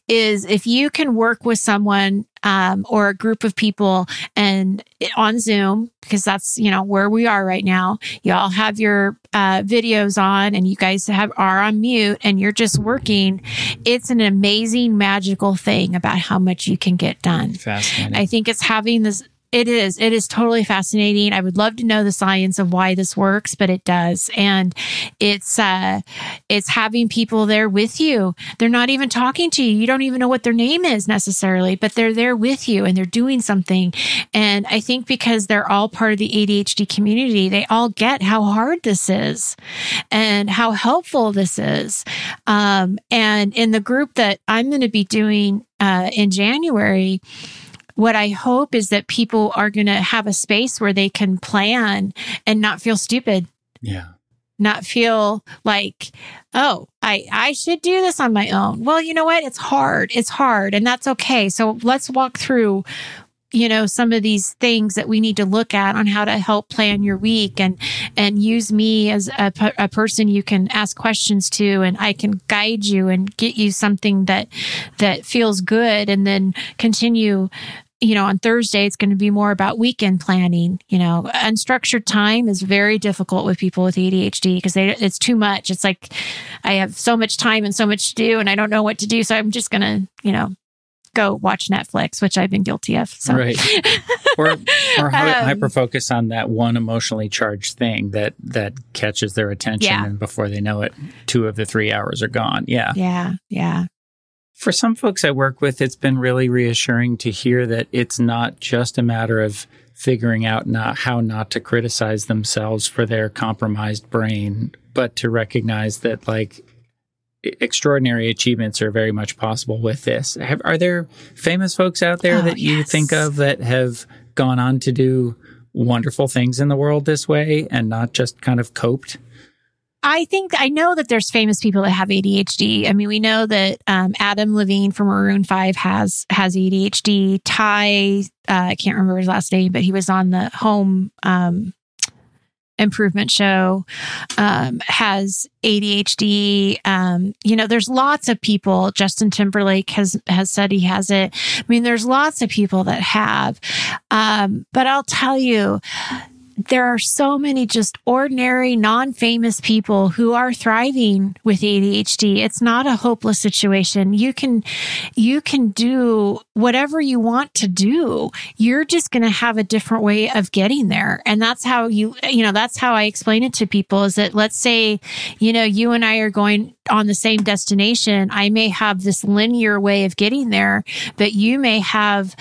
Is if you can work with someone or a group of people and on Zoom, because that's, you know, where we are right now, you all have your videos on and you guys are on mute and you're just working. It's an amazing, magical thing about how much you can get done. Fascinating. I think it's having this It is. It is totally fascinating. I would love to know the science of why this works, but it does. And it's having people there with you. They're not even talking to you. You don't even know what their name is necessarily, but they're there with you and they're doing something. And I think because they're all part of the ADHD community, they all get how hard this is and how helpful this is. And in the group that I'm going to be doing in January, what I hope is that people are going to have a space where they can plan and not feel stupid. Yeah. Not feel like, oh, I should do this on my own. Well, you know what? It's hard. And that's okay. So let's walk through, you know, some of these things that we need to look at on how to help plan your week and use me as a person you can ask questions to, and I can guide you and get you something that feels good, and then continue. You know, on Thursday, it's going to be more about weekend planning. You know, unstructured time is very difficult with people with ADHD because it's too much. It's like, I have so much time and so much to do and I don't know what to do. So I'm just going to, you know, go watch Netflix, which I've been guilty of. So. Right. Or hyper-focus on that one emotionally charged thing that catches their attention. Yeah. And before they know it, 2 of the 3 hours are gone. Yeah. Yeah. Yeah. For some folks I work with, it's been really reassuring to hear that it's not just a matter of figuring out how not to criticize themselves for their compromised brain, but to recognize that, like, extraordinary achievements are very much possible with this. Are there famous folks out there that you think of that have gone on to do wonderful things in the world this way and not just kind of coped? I think I know that there's famous people that have ADHD. I mean, we know that Adam Levine from Maroon 5 has ADHD. Ty, I can't remember his last name, but he was on the Home Improvement show, has ADHD. You know, there's lots of people. Justin Timberlake has said he has it. I mean, there's lots of people that have. But I'll tell you, there are so many just ordinary, non-famous people who are thriving with ADHD. It's not a hopeless situation. You can do whatever you want to do. You're just going to have a different way of getting there. And that's how that's how I explain it to people, is that, let's say, you know, you and I are going on the same destination. I may have this linear way of getting there, but you may have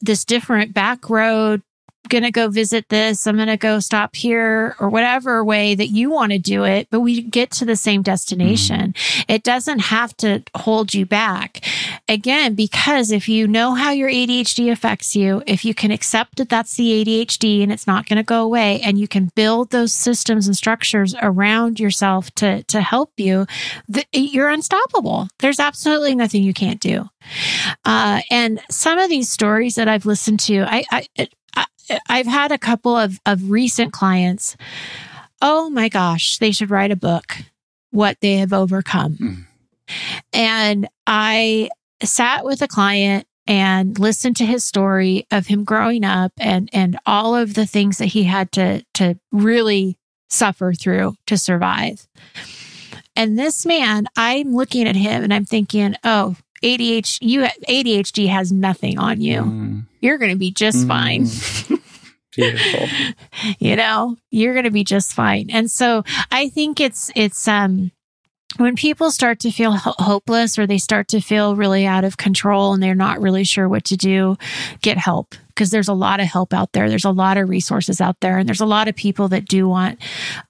this different back road, gonna go visit this, I'm gonna go stop here, or whatever way that you want to do it, but we get to the same destination. Mm-hmm. It doesn't have to hold you back. Again, because if you know how your ADHD affects you, if you can accept that that's the ADHD and it's not going to go away, and you can build those systems and structures around yourself to help you, you're unstoppable. There's absolutely nothing you can't do. And some of these stories that I've listened to, I've had a couple of recent clients. Oh my gosh, they should write a book, what they have overcome. Mm. And I sat with a client and listened to his story of him growing up and all of the things that he had to really suffer through to survive. And this man, I'm looking at him and I'm thinking, oh, ADHD has nothing on you. Mm. You're going to be just fine. Beautiful. You know, you're going to be just fine. And so I think it's when people start to feel hopeless, or they start to feel really out of control and they're not really sure what to do, get help. Because there's a lot of help out there. There's a lot of resources out there. And there's a lot of people that do want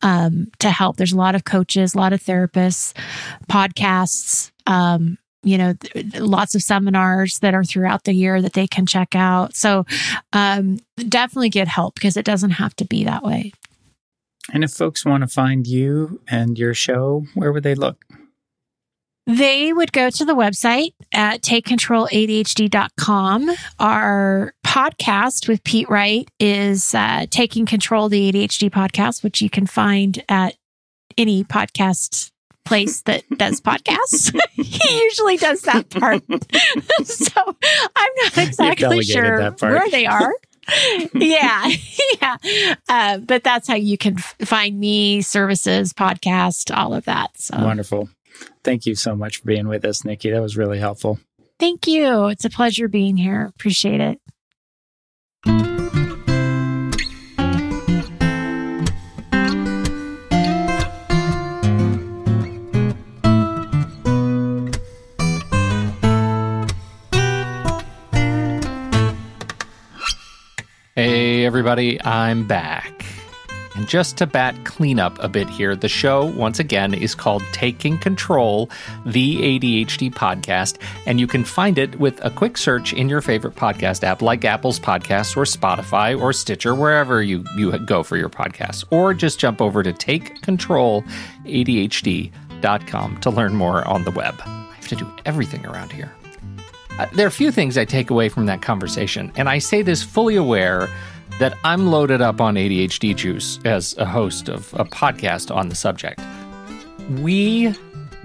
to help. There's a lot of coaches, a lot of therapists, podcasts, you know, lots of seminars that are throughout the year that they can check out. So definitely get help, because it doesn't have to be that way. And if folks want to find you and your show, where would they look? They would go to the website at takecontroladhd.com. Our podcast with Pete Wright is Taking Control, the ADHD Podcast, which you can find at any podcast place that does podcasts. He usually does that part. So I'm not exactly sure where they are. Yeah. But that's how you can find me, services, podcast, all of that. So wonderful. Thank you so much for being with us, Nikki. That was really helpful. Thank you. It's a pleasure being here. Appreciate it. Everybody, I'm back. And just to bat cleanup a bit here, the show, once again, is called Taking Control, the ADHD Podcast, and you can find it with a quick search in your favorite podcast app, like Apple's Podcasts or Spotify or Stitcher, wherever you go for your podcasts, or just jump over to takecontroladhd.com to learn more on the web. I have to do everything around here. There are a few things I take away from that conversation, and I say this fully aware that I'm loaded up on ADHD juice as a host of a podcast on the subject. We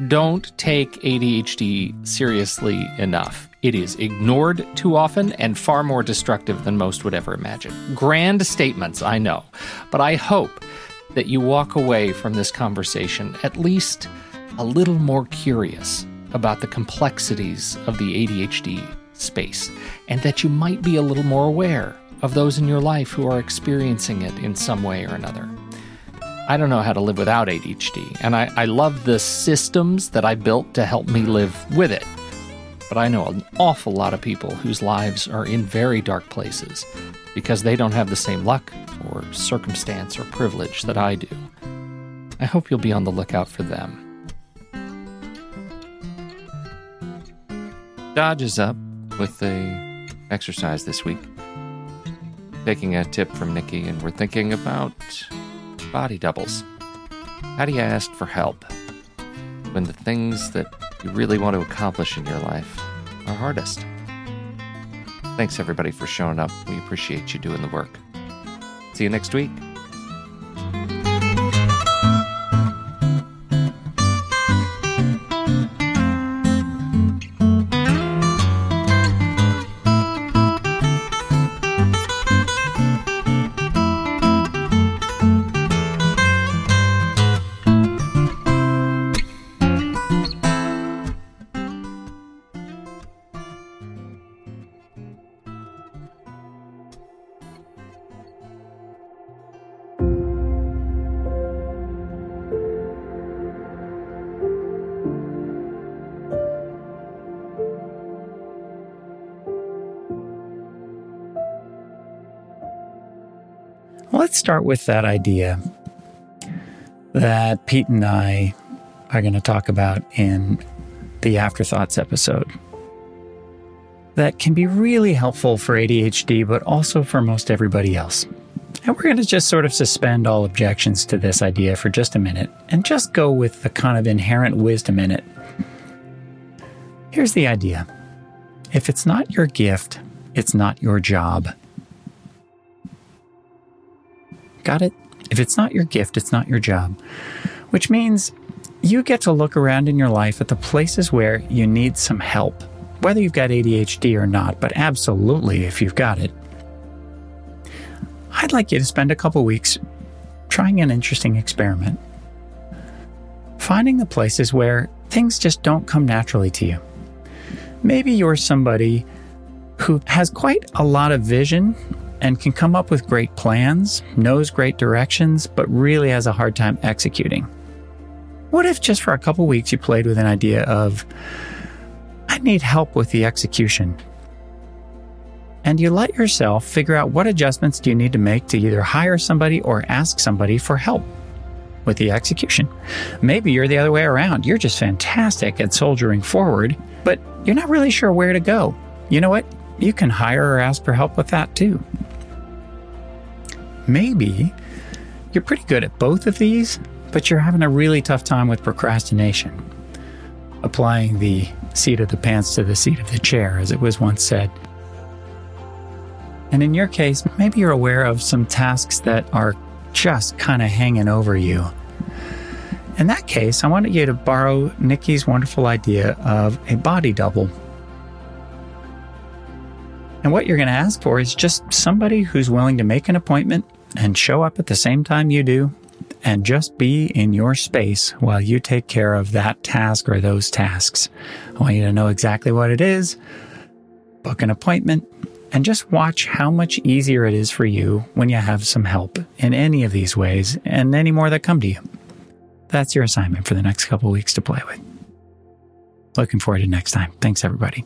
don't take ADHD seriously enough. It is ignored too often and far more destructive than most would ever imagine. Grand statements, I know, but I hope that you walk away from this conversation at least a little more curious about the complexities of the ADHD space, and that you might be a little more aware of those in your life who are experiencing it in some way or another. I don't know how to live without ADHD, and I love the systems that I built to help me live with it. But I know an awful lot of people whose lives are in very dark places because they don't have the same luck or circumstance or privilege that I do. I hope you'll be on the lookout for them. Dodge is up with a exercise this week. Taking a tip from Nikki, and we're thinking about body doubles. How do you ask for help when the things that you really want to accomplish in your life are hardest? Thanks, everybody, for showing up. We appreciate you doing the work. See you next week. Let's start with that idea that Pete and I are going to talk about in the Afterthoughts episode that can be really helpful for ADHD, but also for most everybody else. And we're going to just sort of suspend all objections to this idea for just a minute and just go with the kind of inherent wisdom in it. Here's the idea. If it's not your gift, it's not your job. Got it? If it's not your gift, it's not your job. Which means you get to look around in your life at the places where you need some help, whether you've got ADHD or not, but absolutely if you've got it. I'd like you to spend a couple weeks trying an interesting experiment. Finding the places where things just don't come naturally to you. Maybe you're somebody who has quite a lot of vision and can come up with great plans, knows great directions, but really has a hard time executing. What if just for a couple weeks you played with an idea of, I need help with the execution. And you let yourself figure out what adjustments do you need to make to either hire somebody or ask somebody for help with the execution. Maybe you're the other way around. You're just fantastic at soldiering forward, but you're not really sure where to go. You know what? You can hire or ask for help with that too. Maybe you're pretty good at both of these, but you're having a really tough time with procrastination. Applying the seat of the pants to the seat of the chair, as it was once said. And in your case, maybe you're aware of some tasks that are just kind of hanging over you. In that case, I wanted you to borrow Nikki's wonderful idea of a body double. And what you're going to ask for is just somebody who's willing to make an appointment and show up at the same time you do and just be in your space while you take care of that task or those tasks. I want you to know exactly what it is, book an appointment, And just watch how much easier it is for you when you have some help in any of these ways and any more that come to you. That's your assignment for the next couple of weeks to play with. Looking forward to next time. Thanks, everybody.